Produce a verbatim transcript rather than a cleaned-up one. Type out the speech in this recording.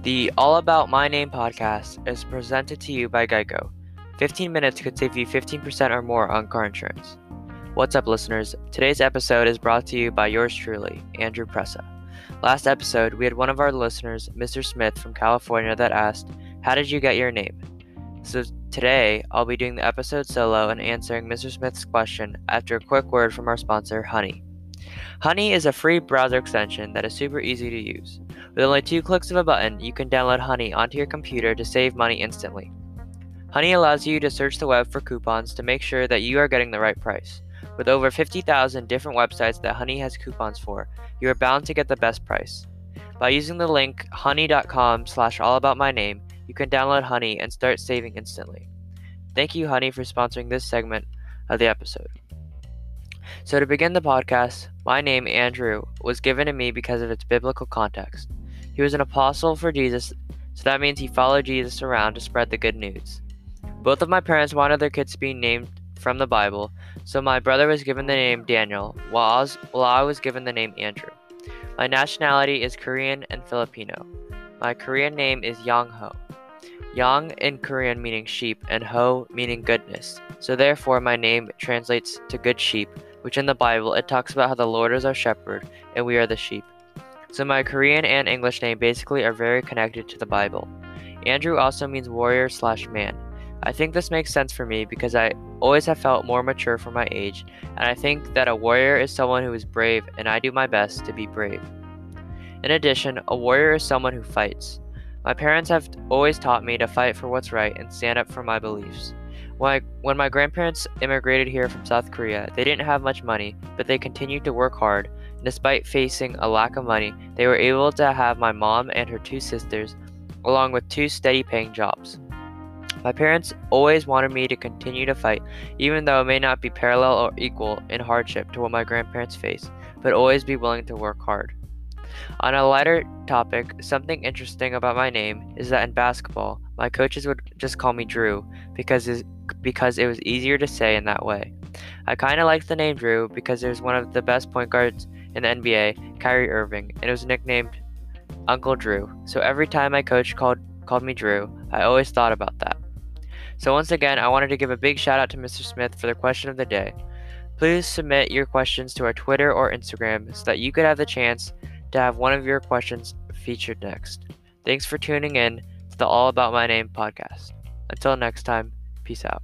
The All About My Name podcast is presented to you by Geico. fifteen minutes could save you fifteen percent or more on car insurance. What's up, listeners? Today's episode is brought to you by yours truly, Andrew Presa. Last episode, we had one of our listeners, Mister Smith from California, that asked, "How did you get your name?" So today, I'll be doing the episode solo and answering Mister Smith's question after a quick word from our sponsor, Honey. Honey is a free browser extension that is super easy to use. With only two clicks of a button, you can download Honey onto your computer to save money instantly. Honey allows you to search the web for coupons to make sure that you are getting the right price. With over fifty thousand different websites that Honey has coupons for, you are bound to get the best price. By using the link honey.com slash allaboutmyname, you can download Honey and start saving instantly. Thank you, Honey, for sponsoring this segment of the episode. So to begin the podcast, my name, Andrew, was given to me because of its biblical context. He was an apostle for Jesus, so that means he followed Jesus around to spread the good news. Both of my parents wanted their kids to be named from the Bible, so my brother was given the name Daniel, while I was, while I was given the name Andrew. My nationality is Korean and Filipino. My Korean name is Yongho. Yang in Korean meaning sheep, and ho meaning goodness. So therefore, my name translates to good sheep, which in the Bible, it talks about how the Lord is our shepherd, and we are the sheep. So my Korean and English name basically are very connected to the Bible. Andrew also means warrior slash man. I think this makes sense for me because I always have felt more mature for my age, and I think that a warrior is someone who is brave, and I do my best to be brave. In addition, a warrior is someone who fights. My parents have always taught me to fight for what's right and stand up for my beliefs. When, I, when my grandparents immigrated here from South Korea, they didn't have much money, but they continued to work hard. Despite facing a lack of money, they were able to have my mom and her two sisters, along with two steady-paying jobs. My parents always wanted me to continue to fight, even though it may not be parallel or equal in hardship to what my grandparents face, but always be willing to work hard. On a lighter topic, something interesting about my name is that in basketball, my coaches would just call me Drew because it, because it was easier to say in that way. I kind of like the name Drew because there's one of the best point guards in the N B A, Kyrie Irving, and it was nicknamed Uncle Drew. So every time my coach called called me Drew, I always thought about that. So once again, I wanted to give a big shout out to Mister Smith for the question of the day. Please submit your questions to our Twitter or Instagram so that you could have the chance to have one of your questions featured next. Thanks for tuning in to the All About My Name podcast. Until next time, peace out.